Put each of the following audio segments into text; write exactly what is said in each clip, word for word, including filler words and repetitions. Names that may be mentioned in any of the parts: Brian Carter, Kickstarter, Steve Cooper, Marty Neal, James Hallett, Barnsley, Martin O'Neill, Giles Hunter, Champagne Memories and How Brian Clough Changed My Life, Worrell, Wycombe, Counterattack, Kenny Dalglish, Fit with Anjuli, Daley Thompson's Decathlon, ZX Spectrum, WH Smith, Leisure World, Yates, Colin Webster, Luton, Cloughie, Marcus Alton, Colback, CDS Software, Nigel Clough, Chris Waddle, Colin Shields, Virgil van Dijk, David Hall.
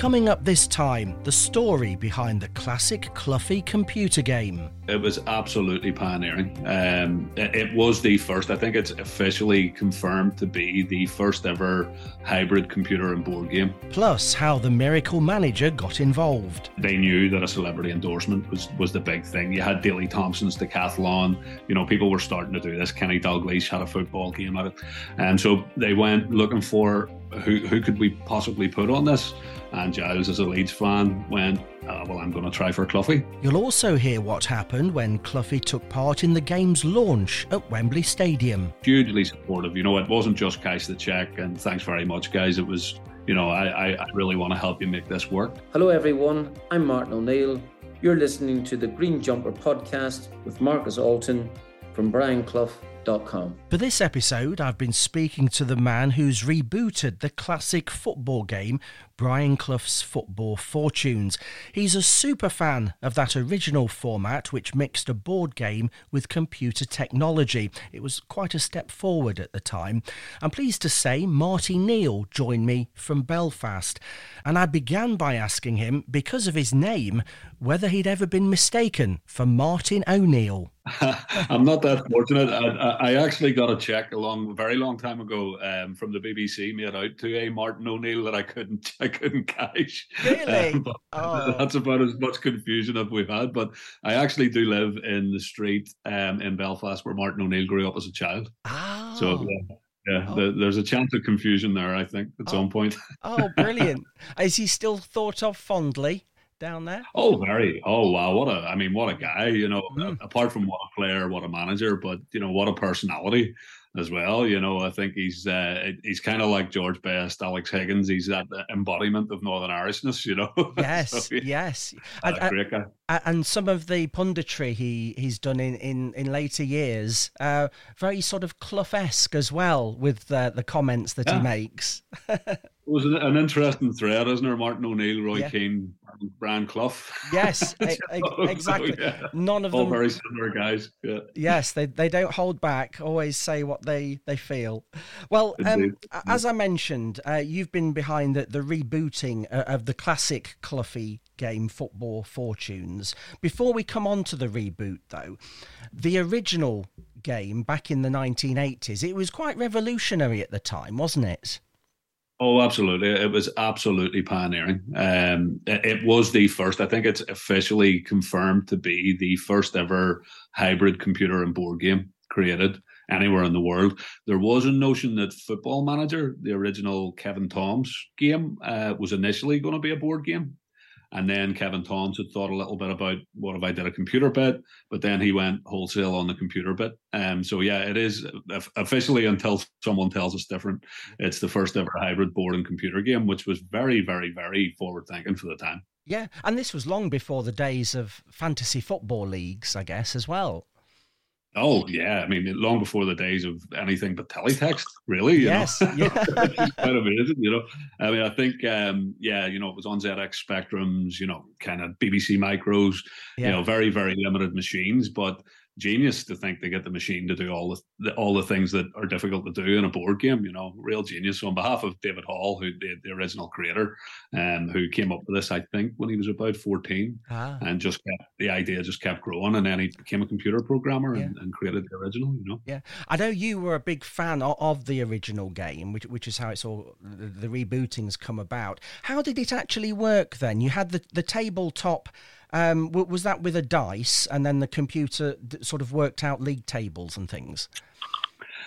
Coming up this time, the story behind the classic Cloughie computer game. It was absolutely pioneering. Um, it, it was the first, I think it's officially confirmed to be the first ever hybrid computer and board game. Plus, how the Miracle Manager got involved. They knew that a celebrity endorsement was, was the big thing. You had Daley Thompson's Decathlon. You know, people were starting to do this. Kenny Dalglish had a football game out of it. And so they went looking for Who, who could we possibly put on this? And Giles, as a Leeds fan, went, oh, well, I'm going to try for Cloughie. You'll also hear what happened when Cloughie took part in the game's launch at Wembley Stadium. Hugely supportive. You know, it wasn't just cash the check and thanks very much, guys. It was, you know, I, I, I really want to help you make this work. Hello, everyone. I'm Martin O'Neill. You're listening to the Green Jumper podcast with Marcus Alton from Brian Clough. For this episode, I've been speaking to the man who's rebooted the classic football game, Brian Clough's Football Fortunes. He's a super fan of that original format, which mixed a board game with computer technology. It was quite a step forward at the time. I'm pleased to say Marty Neal joined me from Belfast, and I began by asking him, because of his name, whether he'd ever been mistaken for Martin O'Neill. I'm not that fortunate. I, I actually got a check a long, very long time ago um, from the B B C made out to a Martin O'Neill that I couldn't, I couldn't cash. Really? Um, oh. That's about as much confusion as we've had. But I actually do live in the street um, in Belfast where Martin O'Neill grew up as a child. Ah. Oh. So. Yeah. Yeah, oh. the, there's a chance of confusion there, I think, at oh. some point. Oh, brilliant. Is he still thought of fondly down there? Oh, very. Oh, wow. What a, I mean, what a guy, you know, mm. apart from what a player, what a manager, but, you know, what a personality as well. You know, I think he's uh, he's kind of like George Best, Alex Higgins. He's that embodiment of Northern Irishness, you know. Yes, so, yeah. yes. And, uh, great guy. And some of the punditry he, he's done in, in, in later years, uh, very sort of Clough-esque as well with uh, the comments that yeah. he makes. It was an interesting thread, isn't there? Martin O'Neill, Roy yeah. Keane, Brian Clough. Yes, so, exactly. Yeah. None of All them. All very similar guys. Yeah. Yes, they they don't hold back. Always say what they, they feel. Well, um, as I mentioned, uh, you've been behind the, the rebooting of the classic Cloughie game, Football Fortunes. Before we come on to the reboot, though, the original game back in the nineteen eighties, it was quite revolutionary at the time, wasn't it? Oh, absolutely. It was absolutely pioneering. Um, it was the first, I think it's officially confirmed to be the first ever hybrid computer and board game created anywhere in the world. There was a notion that Football Manager, the original Kevin Thom's game, uh, was initially going to be a board game. And then Kevin Thoms had thought a little bit about, what if I did a computer bit? But then he went wholesale on the computer bit. Um, so, yeah, it is officially, until someone tells us different, it's the first ever hybrid board and computer game, which was very, very, very forward-thinking for the time. Yeah, and this was long before the days of fantasy football leagues, I guess, as well. Oh, yeah. I mean, long before the days of anything but teletext, really. You yes. know? Yeah. It's quite amazing, you know. I mean, I think, um, yeah, you know, it was on Z X Spectrums, you know, kind of B B C Micros, yeah. you know, very, very limited machines, but genius to think they get the machine to do all the all the things that are difficult to do in a board game, you know, real genius. So on behalf of David Hall, who the, the original creator, um, who came up with this, I think, when he was about fourteen, ah. and just kept, the idea just kept growing, and then he became a computer programmer yeah. and, and created the original, you know. Yeah, I know you were a big fan of, of the original game, which which is how it's all, the, the rebooting's come about. How did it actually work then? You had the, the tabletop. Um, was that with a dice and then the computer sort of worked out league tables and things?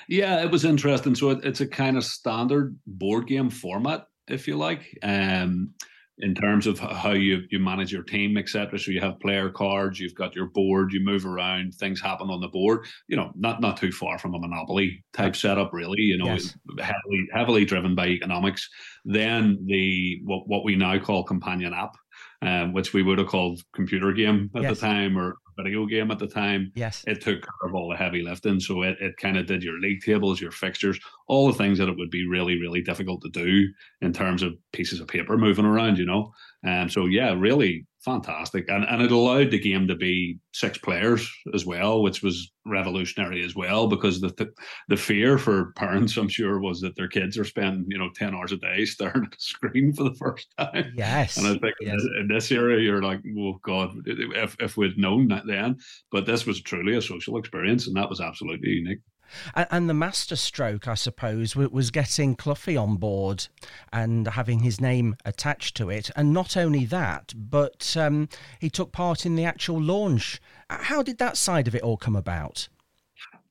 Yeah, it was interesting. So it, it's a kind of standard board game format, if you like, um, in terms of how you, you manage your team, et cetera. So you have player cards, you've got your board, you move around, things happen on the board. You know, not not too far from a Monopoly type setup, really. You know, yes. heavily heavily driven by economics. Then the what, what we now call companion app. Um, which we would have called computer game at yes. the time or video game at the time. Yes. It took care of all the heavy lifting. So it, it kind of did your league tables, your fixtures, all the things that it would be really, really difficult to do in terms of pieces of paper moving around, you know. Um, so, yeah, really fantastic. And and it allowed the game to be six players as well, which was revolutionary as well, because the th- the fear for parents, I'm sure, was that their kids are spending, you know, ten hours a day staring at a screen for the first time. Yes. And I think yes. in this era, you're like, oh, God, if, if we'd known that then. But this was truly a social experience, and that was absolutely unique. And the masterstroke, I suppose, was getting Cloughie on board and having his name attached to it. And not only that, but um, he took part in the actual launch. How did that side of it all come about?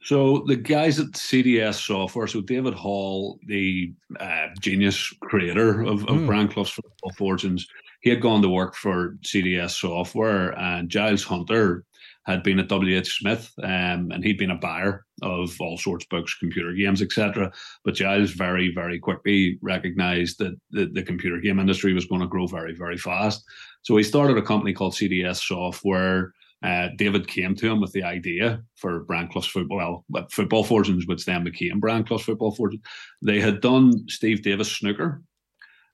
So the guys at C D S Software, so David Hall, the uh, genius creator of, of mm. Brian Clough's Football Fortunes, he had gone to work for C D S Software, and Giles Hunter had been at W H Smith, um, and he'd been a buyer of all sorts of books, computer games, et cetera. But Giles very, very quickly recognised that the, the computer game industry was going to grow very, very fast. So he started a company called C D S Software. Uh, David came to him with the idea for Brian Clough's Football, well, Football Fortunes, which then became Brian Clough's Football Fortunes. They had done Steve Davis Snooker,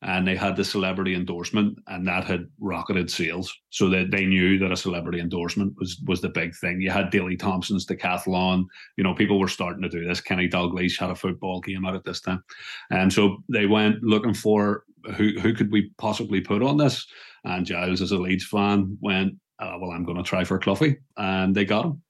and they had the celebrity endorsement, and that had rocketed sales. So that they, they knew that a celebrity endorsement was was the big thing. You had Daley Thompson's Decathlon. You know, people were starting to do this. Kenny Dalglish had a football game out at this time. And so they went looking for who, who could we possibly put on this? And Giles, as a Leeds fan, went, oh, well, I'm going to try for Cloughie. And they got him.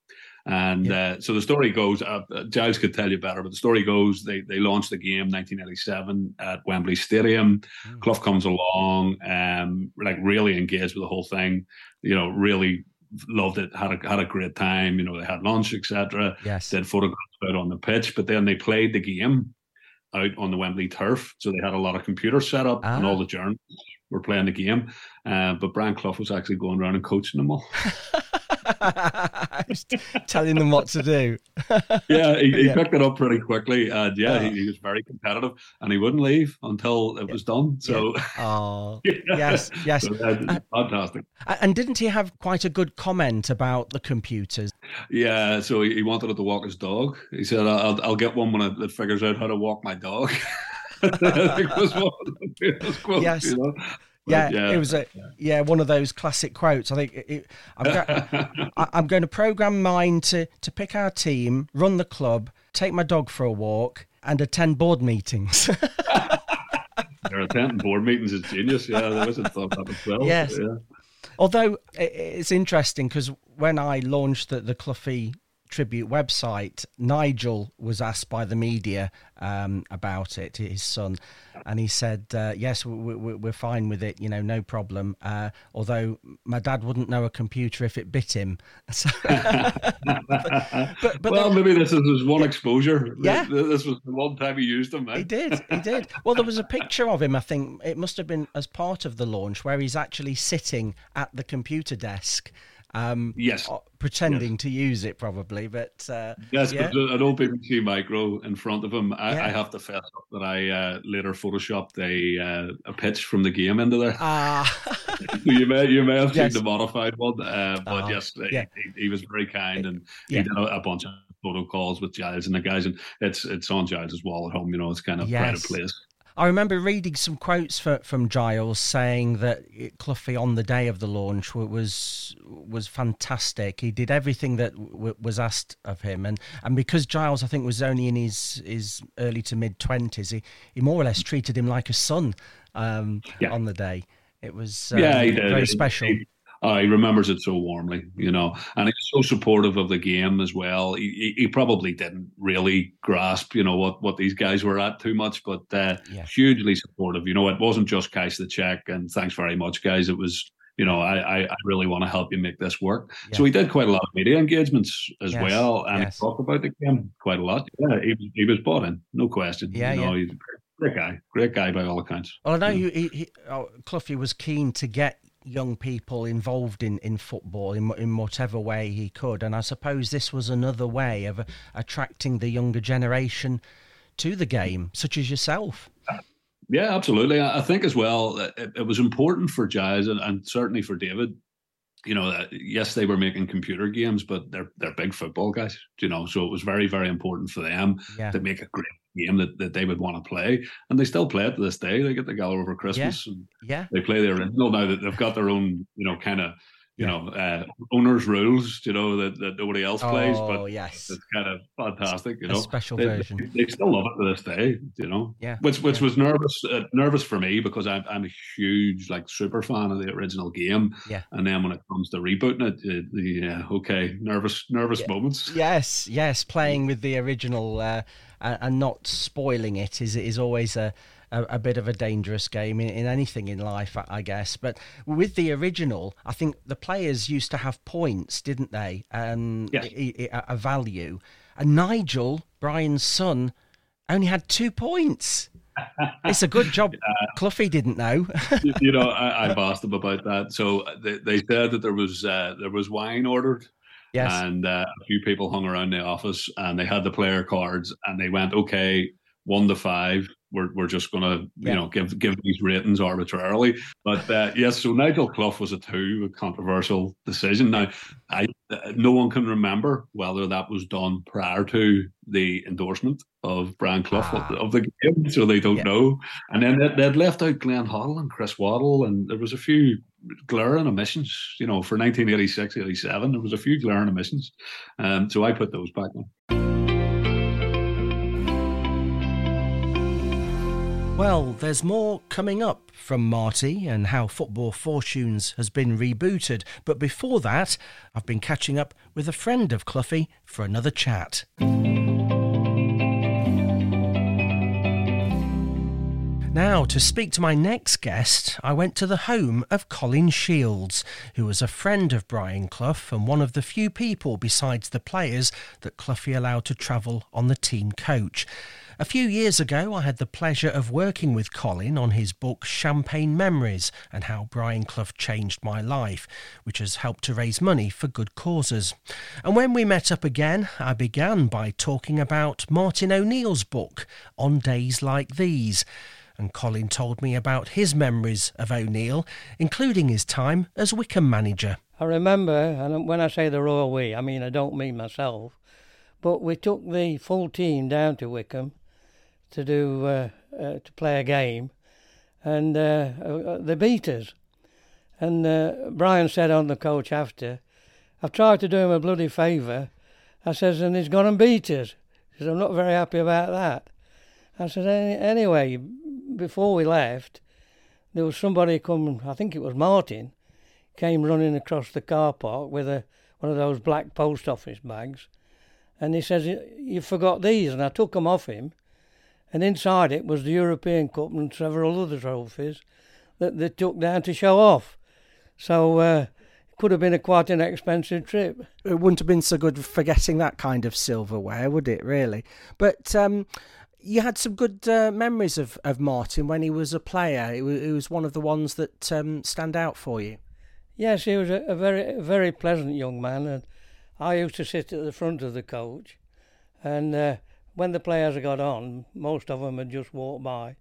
And yeah. uh, so the story goes, uh, Giles could tell you better, but the story goes, they they launched the game nineteen eighty-seven at Wembley Stadium. Mm. Clough comes along, um, like really engaged with the whole thing, you know, really loved it, had a, had a great time, you know, they had lunch, et cetera. Yes. Did photographs out on the pitch, but then they played the game out on the Wembley turf. So they had a lot of computers set up ah. and all the journalists were playing the game. Uh, but Brian Clough was actually going around and coaching them all. Telling them what to do. yeah, he, he yeah. picked it up pretty quickly, and yeah, oh. he, he was very competitive, and he wouldn't leave until it yeah. was done. So, yeah. oh, yeah. yes, yes, so uh, fantastic. And didn't he have quite a good comment about the computers? Yeah, so he, he wanted it to walk his dog. He said, "I'll, I'll get one when it, it figures out how to walk my dog." I think was one of the quotes, yes. You know? Yeah, yeah, it was a yeah one of those classic quotes. I think it, it, I'm, go- I, I'm going to program mine to to pick our team, run the club, take my dog for a walk, and attend board meetings. They're attending board meetings is genius. Yeah, I wasn't thought that as well. Yes. Yeah. Although it's interesting because when I launched the, the Cloughie tribute website, Nigel was asked by the media um about it, his son, and he said uh, yes we, we, we're fine with it, you know, no problem, uh although my dad wouldn't know a computer if it bit him. So, but, but, but well, there, maybe this is his one exposure. Yeah, this was the one time he used them, man. he did he did Well, there was a picture of him, I think it must have been as part of the launch, where he's actually sitting at the computer desk. Um, yes, pretending yes. to use it probably, but uh, yes, yeah. an old B B C Micro in front of him. I, yeah. I have to fess up that I uh, later photoshopped a uh, a pitch from the game into there. Ah, you may you may have yes. seen the modified one, uh, but uh, yes, yeah. he, he was very kind, and yeah. he did a, a bunch of photo calls with Giles and the guys, and it's it's on Giles's wall at home. You know, it's kind of yes. pride of place. I remember reading some quotes for, from Giles saying that Cloughie on the day of the launch was was fantastic. He did everything that w- was asked of him, and, and because Giles, I think, was only in his, his early to mid twenties, he, he more or less treated him like a son um, yeah. on the day. It was um, yeah, he did. very special. He, he, uh, he remembers it so warmly, you know, and he's so supportive of the game as well. He, he, he probably didn't really grasp, you know, what, what these guys were at too much, but uh, yeah. hugely supportive. You know, it wasn't just cash the check and thanks very much, guys. It was, you know, I, I, I really want to help you make this work. Yeah. So he did quite a lot of media engagements as yes. well, and yes. he talked about the game quite a lot. Yeah, he, he was bought in, no question. Yeah, you know, yeah. He's a great guy, great guy by all accounts. Well, I know you, he, he, oh, Cloughie was keen to get young people involved in, in football in, in whatever way he could. And I suppose this was another way of attracting the younger generation to the game, such as yourself. Yeah, absolutely. I think as well, it, it was important for Giles and, and certainly for David, you know, that, yes, they were making computer games, but they're, they're big football guys, you know, so it was very, very important for them yeah. to make a great game that, that they would want to play, and they still play it to this day. They get the gala over Christmas, yeah. and yeah. they play their original. Now that they've got their own, you know, kind of, you yeah. know, uh, owners' rules, you know, that, that nobody else oh, plays. But yes. it's kind of fantastic, you know. A special they, version. They, they still love it to this day, you know. Yeah. Which which yeah. was nervous uh, nervous for me, because I'm I'm a huge like super fan of the original game. Yeah. And then when it comes to rebooting it, it yeah, okay, nervous nervous yeah. moments. Yes, yes, playing with the original uh, and not spoiling it is is always a. A, a bit of a dangerous game in, in anything in life, I guess. But with the original, I think the players used to have points, didn't they? Um, yes. a, a value. And Nigel, Brian's son, only had two points. It's a good job uh, Cloughie didn't know. you, you know, I, I've asked them about that. So they, they said that there was uh, there was wine ordered. Yes. And uh, a few people hung around the office, and they had the player cards, and they went, okay, one to five. We're we're just gonna you yeah. know give give these ratings arbitrarily, but uh, yes. So Nigel Clough was a two, a controversial decision. Now, I uh, no one can remember whether that was done prior to the endorsement of Brian Clough ah. of, of the game, so they don't yeah. know. And then they, they'd left out Glenn Hoddle and Chris Waddle, and there was a few glaring omissions. You know, for nineteen eighty-six, eighty-seven, there was a few glaring omissions. Um, so I put those back on. Well, there's more coming up from Marty and how Football Fortunes has been rebooted. But before that, I've been catching up with a friend of Cloughie for another chat. Now, to speak to my next guest, I went to the home of Colin Shields, who was a friend of Brian Clough and one of the few people besides the players that Cloughie allowed to travel on the team coach. A few years ago, I had the pleasure of working with Colin on his book Champagne Memories and How Brian Clough Changed My Life, which has helped to raise money for good causes. And when we met up again, I began by talking about Martin O'Neill's book, On Days Like These. And Colin told me about his memories of O'Neill, including his time as Wycombe manager. I remember, and when I say the royal we, I mean I don't mean myself, but we took the full team down to Wycombe to do uh, uh, to play a game, and uh, they beat us. And uh, Brian said on the coach after, I've tried to do him a bloody favour. I says, and he's gone and beat us. He says, I'm not very happy about that. I said, Any- anyway, before we left, there was somebody come, I think it was Martin, came running across the car park with a one of those black post office bags, and he says, you forgot these, and I took them off him. And inside it was the European Cup and several other trophies that they took down to show off. So uh, it could have been a quite an expensive trip. It wouldn't have been so good forgetting that kind of silverware, would it, really? But um, you had some good uh, memories of, of Martin when he was a player. He was, he was one of the ones that um, stand out for you. Yes, he was a, a very a very pleasant young man. And I used to sit at the front of the coach, and Uh, when the players got on, most of them had just walked by,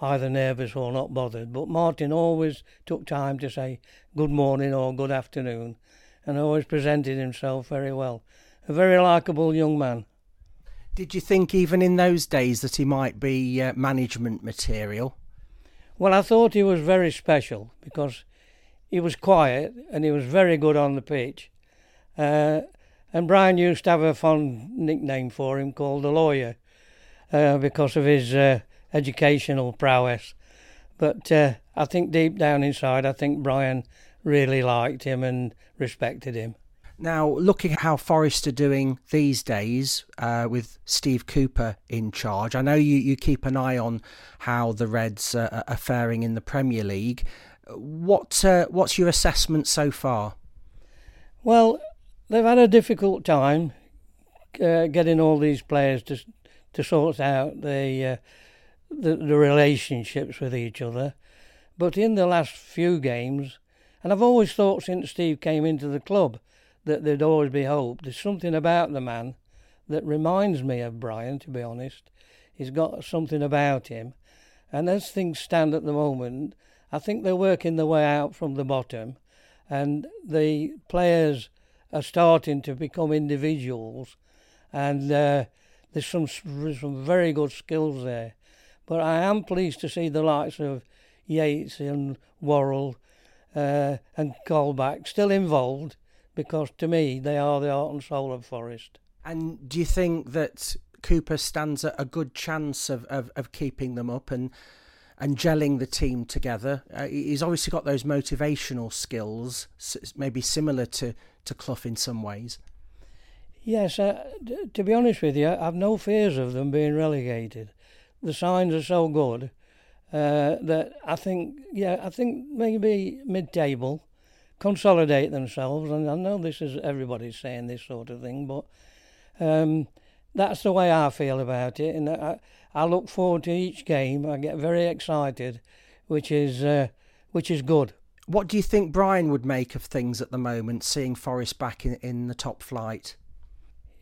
either nervous or not bothered. But Martin always took time to say good morning or good afternoon, and always presented himself very well. A very likeable young man. Did you think even in those days that he might be uh, management material? Well, I thought he was very special because he was quiet and he was very good on the pitch. Uh, And Brian used to have a fond nickname for him called the lawyer uh, because of his uh, educational prowess. But uh, I think deep down inside, I think Brian really liked him and respected him. Now, looking at how Forest are doing these days uh, with Steve Cooper in charge, I know you, you keep an eye on how the Reds uh, are faring in the Premier League. What uh, what's your assessment so far? Well, they've had a difficult time uh, getting all these players to to sort out the, uh, the the relationships with each other. But in the last few games, and I've always thought since Steve came into the club that there'd always be hope. There's something about the man that reminds me of Brian, to be honest. He's got something about him. And as things stand at the moment, I think they're working their way out from the bottom. And the players are starting to become individuals and uh, There's some some very good skills there. But I am pleased to see the likes of Yates and Worrell uh, and Colback still involved, because to me they are the heart and soul of Forest. And do you think that Cooper stands a good chance of, of, of keeping them up and and gelling the team together? Uh, he's obviously got those motivational skills, maybe similar to, to Clough in some ways. Yes, uh, d- to be honest with you, I've no fears of them being relegated. The signs are so good uh, that I think, yeah, I think maybe mid-table, consolidate themselves, and I know this is everybody's saying this sort of thing, but um, that's the way I feel about it, and I, I look forward to each game. I get very excited, which is uh, which is good. What do you think Brian would make of things at the moment, seeing Forest back in, in the top flight?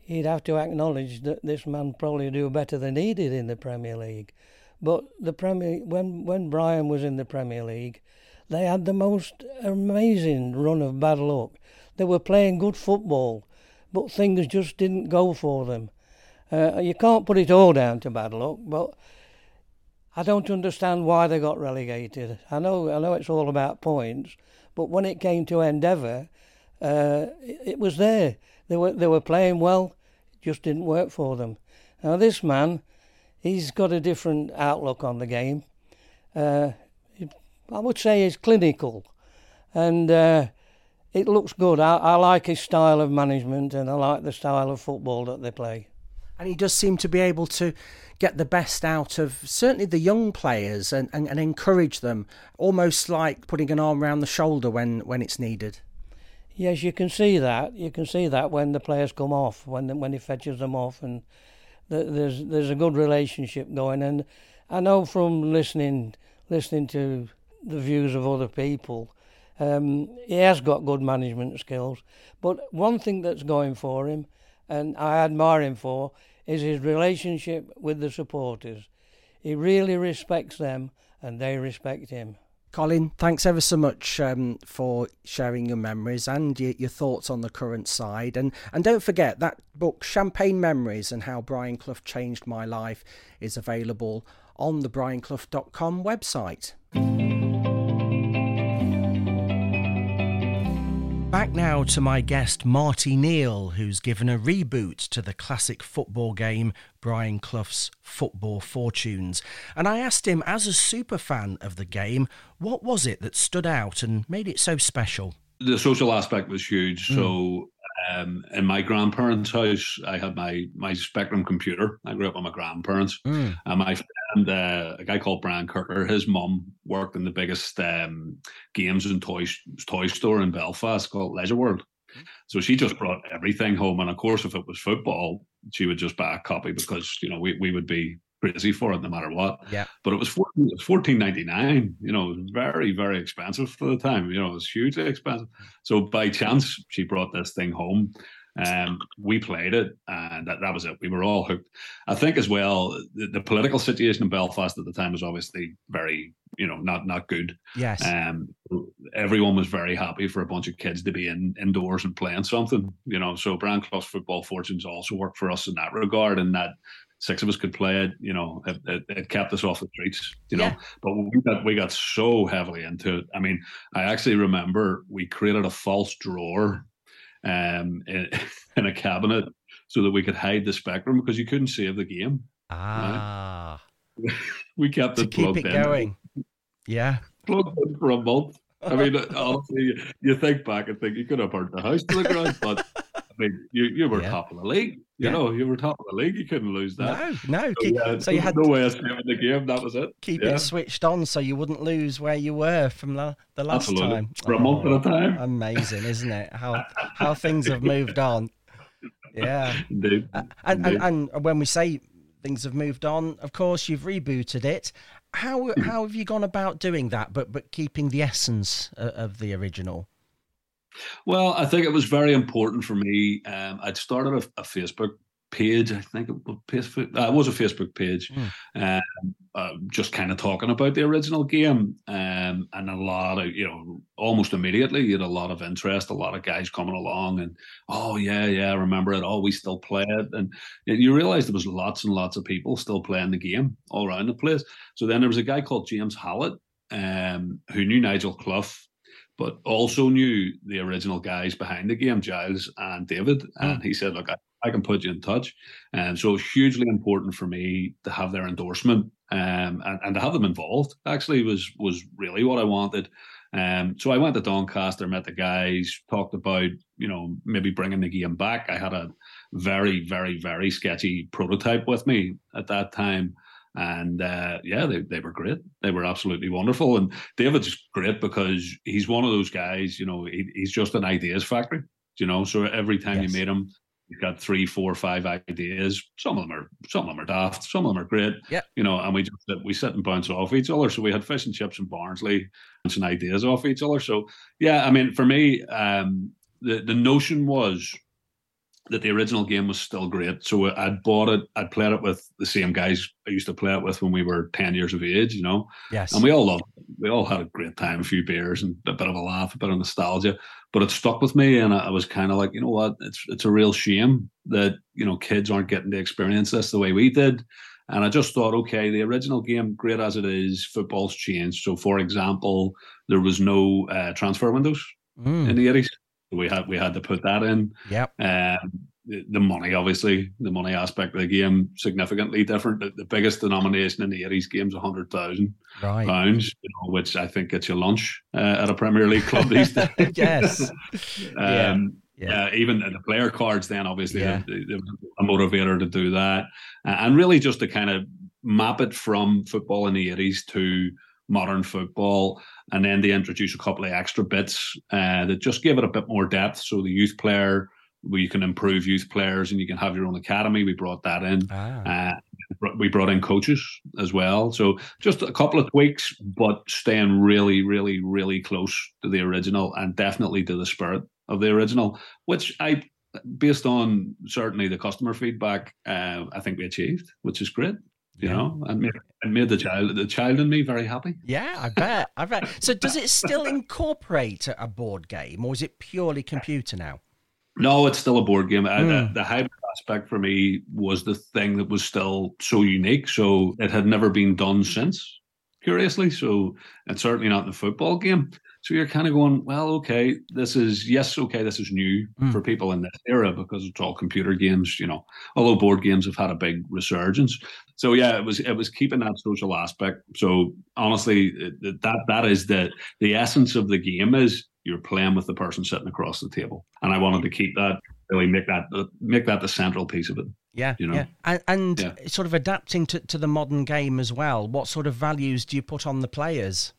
He'd have to acknowledge that this man probably do better than he did in the Premier League. But the Premier when when Brian was in the Premier League, they had the most amazing run of bad luck. They were playing good football, but things just didn't go for them. Uh, you can't put it all down to bad luck, but I don't understand why they got relegated. I know I know it's all about points, but when it came to Endeavour, uh, it, it was there. They were they were playing well, it just didn't work for them. Now this man, he's got a different outlook on the game. Uh, I would say he's clinical, and uh, it looks good. I, I like his style of management, and I like the style of football that they play. And he does seem to be able to get the best out of certainly the young players and, and, and encourage them, almost like putting an arm around the shoulder when, when it's needed. Yes, you can see that. You can see that when the players come off, when when he fetches them off, and the, there's there's a good relationship going. And I know from listening listening to the views of other people, um, he has got good management skills. But one thing that's going for him, and I admire him for, is his relationship with the supporters. He really respects them, and they respect him. Colin, thanks ever so much um, for sharing your memories and your, your thoughts on the current side. And, and don't forget, that book, Champagne Memories and How Brian Clough Changed My Life, is available on the brian clough dot com website. Back now to my guest Marty Neal, who's given a reboot to the classic football game Brian Clough's Football Fortunes. And I asked him, as a super fan of the game, what was it that stood out and made it so special? The social aspect was huge. Mm. So um, in my grandparents' house, I had my my Spectrum computer. I grew up with my grandparents. Mm. And my friend, uh, a guy called Brian Carter, his mum worked in the biggest um, games and toy, toy store in Belfast called Leisure World. So she just brought everything home. And of course, if it was football, she would just buy a copy because, you know, we, we would be crazy for it no matter what. Yeah. But it was fourteen ninety-nine, you know, it was very, very expensive for the time. You know, it was hugely expensive. So by chance, she brought this thing home. Um, we played it, and that, that was it. We were all hooked. I think as well, the, the political situation in Belfast at the time was obviously very, you know, not not good. Yes. Um, everyone was very happy for a bunch of kids to be in, indoors and playing something, you know. So Brian Clough's Football Fortunes also worked for us in that regard, and that six of us could play it, you know, it, it, it kept us off the streets, you know. Yeah. But we got, we got so heavily into it. I mean, I actually remember we created a false drawer um, in, in a cabinet so that we could hide the Spectrum because you couldn't save the game. Ah. Right? We kept to it keep plugged it in. Going. Yeah. Plugged in for a month. I mean, honestly, you think back and think you could have burnt the house to the ground, but... I mean, you, you were yeah. top of the league. You yeah. know, you were top of the league. You couldn't lose that. No, no. So, keep, yeah, so you had no way of saving the game. That was it. Keep yeah. it switched on so you wouldn't lose where you were from the, the last Absolutely. Time. For oh, a month at a time. Amazing, isn't it? How how things have moved on. Yeah. Indeed. Uh, and, Indeed. And, and when we say things have moved on, of course, you've rebooted it. How how have you gone about doing that, but but keeping the essence of, of the original? Well, I think it was very important for me. Um, I'd started a, a Facebook page. I think it was, Facebook, uh, it was a Facebook page, mm. um, uh, just kind of talking about the original game. Um, Um, and a lot of, you know, almost immediately you had a lot of interest, a lot of guys coming along and, oh, yeah, yeah, I remember it. Oh, we still play it. And you realize there was lots and lots of people still playing the game all around the place. So then there was a guy called James Hallett, um, who knew Nigel Clough, but also knew the original guys behind the game, Giles and David. And he said, look, I, I can put you in touch. And so it was hugely important for me to have their endorsement. Um, and, and to have them involved actually was was really what I wanted. Um, so I went to Doncaster, met the guys, talked about, you know, maybe bringing the game back. I had a very, very, very sketchy prototype with me at that time. And uh, yeah, they, they were great. They were absolutely wonderful. And David's great because he's one of those guys, you know, he, he's just an ideas factory, you know, so every time yes. you meet him, you've got three, four, five ideas. Some of them are, some of them are daft. Some of them are great. Yeah, you know. And we just we sit and bounce off each other. So we had fish and chips in Barnsley, bouncing ideas off each other. So yeah, I mean, for me, um, the the notion was that the original game was still great. So I'd bought it. I'd played it with the same guys I used to play it with when we were ten years of age. You know. Yes. And we all loved it. We all had a great time, a few beers and a bit of a laugh, a bit of nostalgia. But it stuck with me, and I was kind of like, you know what, it's it's a real shame that, you know, kids aren't getting to experience this the way we did. And I just thought, okay, the original game, great as it is, football's changed. So, for example, there was no uh, transfer windows mm. in the eighties. We had we had to put that in. Yep. Um, the, the money, obviously, the money aspect of the game, significantly different. The, the biggest denomination in the eighties games, a hundred thousand right. pounds, you know, which I think gets you lunch uh, at a Premier League club these days. Yes. um, yeah. Yeah. Uh, even the player cards, then obviously, yeah. they, they were a motivator to do that, uh, and really just to kind of map it from football in the eighties to modern football. And then they introduce a couple of extra bits uh, that just give it a bit more depth. So the youth player, where you can improve youth players and you can have your own academy. We brought that in. Ah. Uh, we brought in coaches as well. So just a couple of tweaks, but staying really, really, really close to the original and definitely to the spirit of the original, which I, based on certainly the customer feedback, uh, I think we achieved, which is great. You yeah. know, and made, made the child, the child in me very happy. Yeah, I bet. I bet. So does it still incorporate a board game or is it purely computer now? No, it's still a board game. Mm. The, the hybrid aspect for me was the thing that was still so unique. So it had never been done since, curiously. So it's certainly not in the football game. So you're kind of going, well, okay, this is, yes, okay, this is new mm. for people in this era because it's all computer games, you know, although board games have had a big resurgence. So yeah, it was it was keeping that social aspect. So honestly, that that is the the essence of the game is you're playing with the person sitting across the table, and I wanted to keep that, really make that make that the central piece of it. Yeah, you know, yeah. and, and yeah. sort of adapting to, to the modern game as well. What sort of values do you put on the players?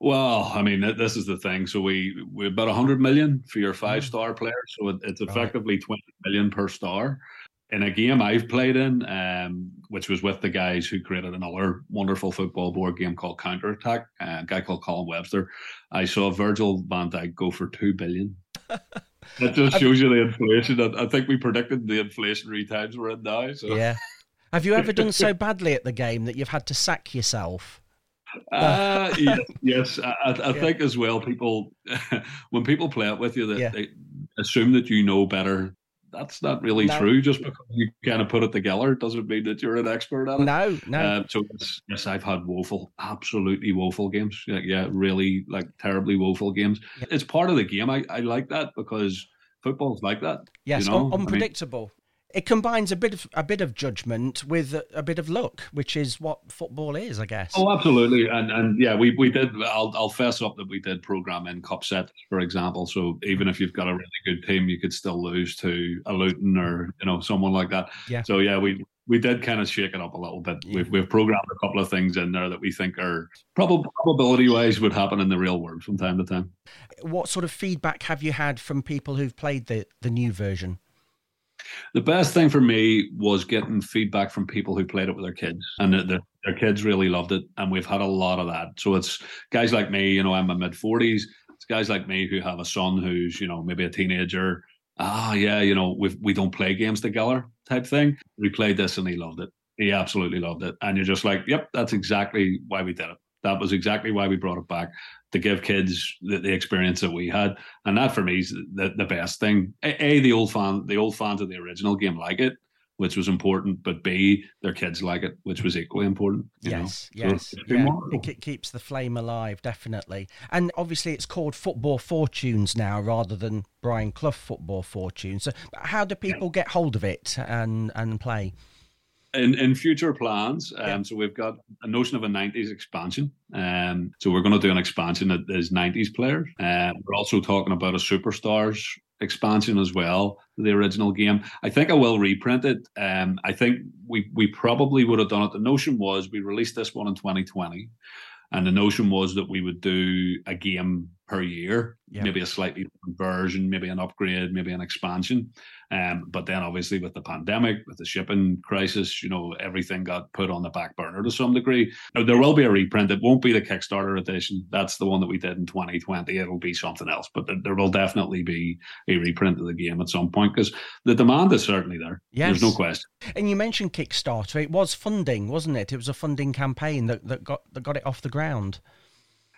Well, I mean, this is the thing. So we we about one hundred million for your five star player. So it, it's effectively right. twenty million per star. In a game I've played in, um, which was with the guys who created another wonderful football board game called Counterattack, uh, a guy called Colin Webster, I saw Virgil van Dijk go for two billion dollars. That just shows you the inflation. I, I think we predicted the inflationary times we're in now. So. Yeah. Have you ever done so badly at the game that you've had to sack yourself? uh, yes, yes, I, I think yeah. as well, people, when people play it with you, they, yeah. they assume that you know better. That's not really no. true. Just because you kind of put it together doesn't mean that you're an expert at it. No, no. Uh, so yes, yes, I've had woeful, absolutely woeful games. Yeah, yeah really, like terribly woeful games. Yeah. It's part of the game. I, I like that because football's like that. Yes, you know? un- unpredictable. I mean, it combines a bit of a bit of judgment with a, a bit of luck, which is what football is, I guess. Oh, absolutely, and and yeah, we we did. I'll I'll fess up that we did program in cup sets, for example. So even if you've got a really good team, you could still lose to a Luton or, you know, someone like that. Yeah. So yeah, we we did kind of shake it up a little bit. Yeah. We've we've programmed a couple of things in there that we think are prob- probability wise would happen in the real world from time to time. What sort of feedback have you had from people who've played the, the new version? The best thing for me was getting feedback from people who played it with their kids, and the, their kids really loved it. And we've had a lot of that. So it's guys like me, you know, I'm in my mid forties. It's guys like me who have a son who's, you know, maybe a teenager. Ah, oh, yeah, you know, we we don't play games together type thing. We played this and he loved it. He absolutely loved it. And you're just like, yep, that's exactly why we did it. That was exactly why we brought it back, to give kids the, the experience that we had. And that for me is the, the best thing. A, a the old fan, the old fans of the original game like it, which was important, but B, their kids like it, which was equally important. You yes, know? yes. So yeah. I think it keeps the flame alive, definitely. And obviously it's called Football Fortunes now rather than Brian Clough Football Fortunes. So how do people yeah. get hold of it and, and play? In, in future plans, um, yeah. so we've got a notion of a nineties expansion. Um, so we're going to do an expansion that is nineties players. Uh, we're also talking about a Superstars expansion as well, the original game. I think I will reprint it. Um, I think we we probably would have done it. The notion was we released this one in twenty twenty, and the notion was that we would do a game per year, yeah. maybe a slightly different version, maybe an upgrade, maybe an expansion. Um, but then obviously with the pandemic, with the shipping crisis, you know, everything got put on the back burner to some degree. Now, there will be a reprint. It won't be the Kickstarter edition. That's the one that we did in twenty twenty. It'll be something else, but th- there will definitely be a reprint of the game at some point because the demand is certainly there. Yes. There's no question. And you mentioned Kickstarter. It was funding, wasn't it? It was a funding campaign that, that got that got it off the ground.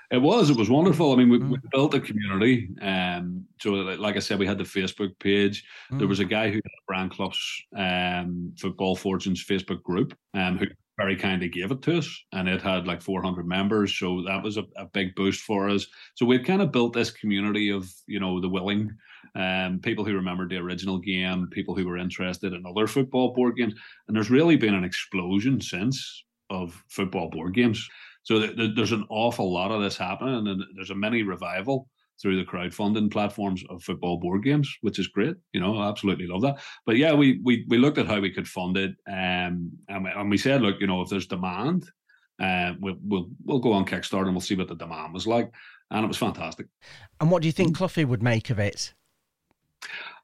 It was. It was wonderful. I mean, we, mm. we built a community. Um, so, like I said, we had the Facebook page. Mm. There was a guy who had Brian Clough's um, Football Fortunes Facebook group um, who very kindly gave it to us. And it had like four hundred members. So that was a, a big boost for us. So we've kind of built this community of, you know, the willing um, people who remembered the original game, people who were interested in other football board games. And there's really been an explosion since of football board games. So there's an awful lot of this happening, and there's a mini revival through the crowdfunding platforms of football board games, which is great. You know, I absolutely love that. But yeah, we we we looked at how we could fund it, um, and we, and we said, look, you know, if there's demand, uh, we'll we'll we'll go on Kickstarter and we'll see what the demand was like, and it was fantastic. And what do you think Cloughie would make of it?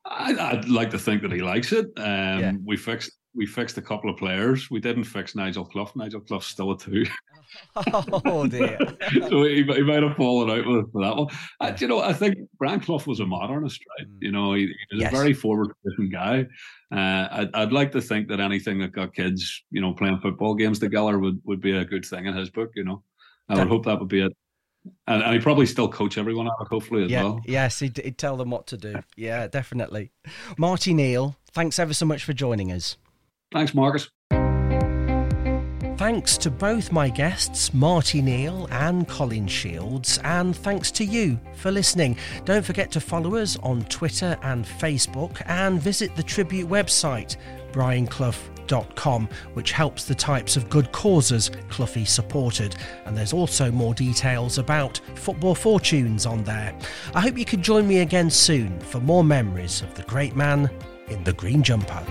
I, I'd like to think that he likes it. Um, yeah. We fixed. We fixed a couple of players. We didn't fix Nigel Clough. Nigel Clough's still a two. Oh, dear. So he, he might have fallen out with that one. I, you know, I think Brian Clough was a modernist, right? You know, he, he was yes. a very forward-facing guy. Uh, I'd, I'd like to think that anything that got kids, you know, playing football games together would, would be a good thing in his book, you know. I would hope that would be it. And, and he'd probably still coach everyone out, hopefully, as yeah, well. Yes, he'd, he'd tell them what to do. Yeah, definitely. Marty Neal, thanks ever so much for joining us. Thanks, Marcus. Thanks to both my guests, Marty Neal and Colin Shields, and thanks to you for listening. Don't forget to follow us on Twitter and Facebook, and visit the Tribute website, brian clough dot com, which helps the types of good causes Cloughie supported, and there's also more details about Football Fortunes on there. I hope you can join me again soon for more memories of the great man in the green jumper.